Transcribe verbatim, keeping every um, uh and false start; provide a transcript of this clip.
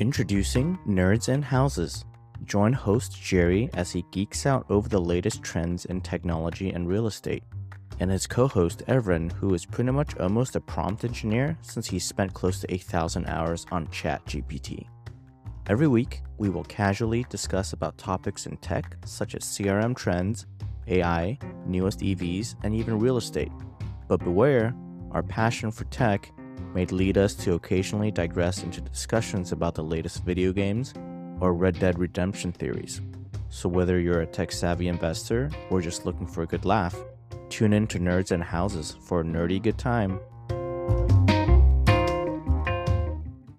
Introducing Nerds and Houses. Join host Jerry as he geeks out over the latest trends in technology and real estate, and his co-host Evren, who is pretty much almost a prompt engineer since he spent close to eight thousand hours on ChatGPT. Every week, we will casually discuss about topics in tech such as C R M trends, A I, newest E Vs, and even real estate. But beware, our passion for tech may lead us to occasionally digress into discussions about the latest video games or Red Dead Redemption theories. So whether you're a tech-savvy investor or just looking for a good laugh, tune in to Nerds and Houses for a nerdy good time.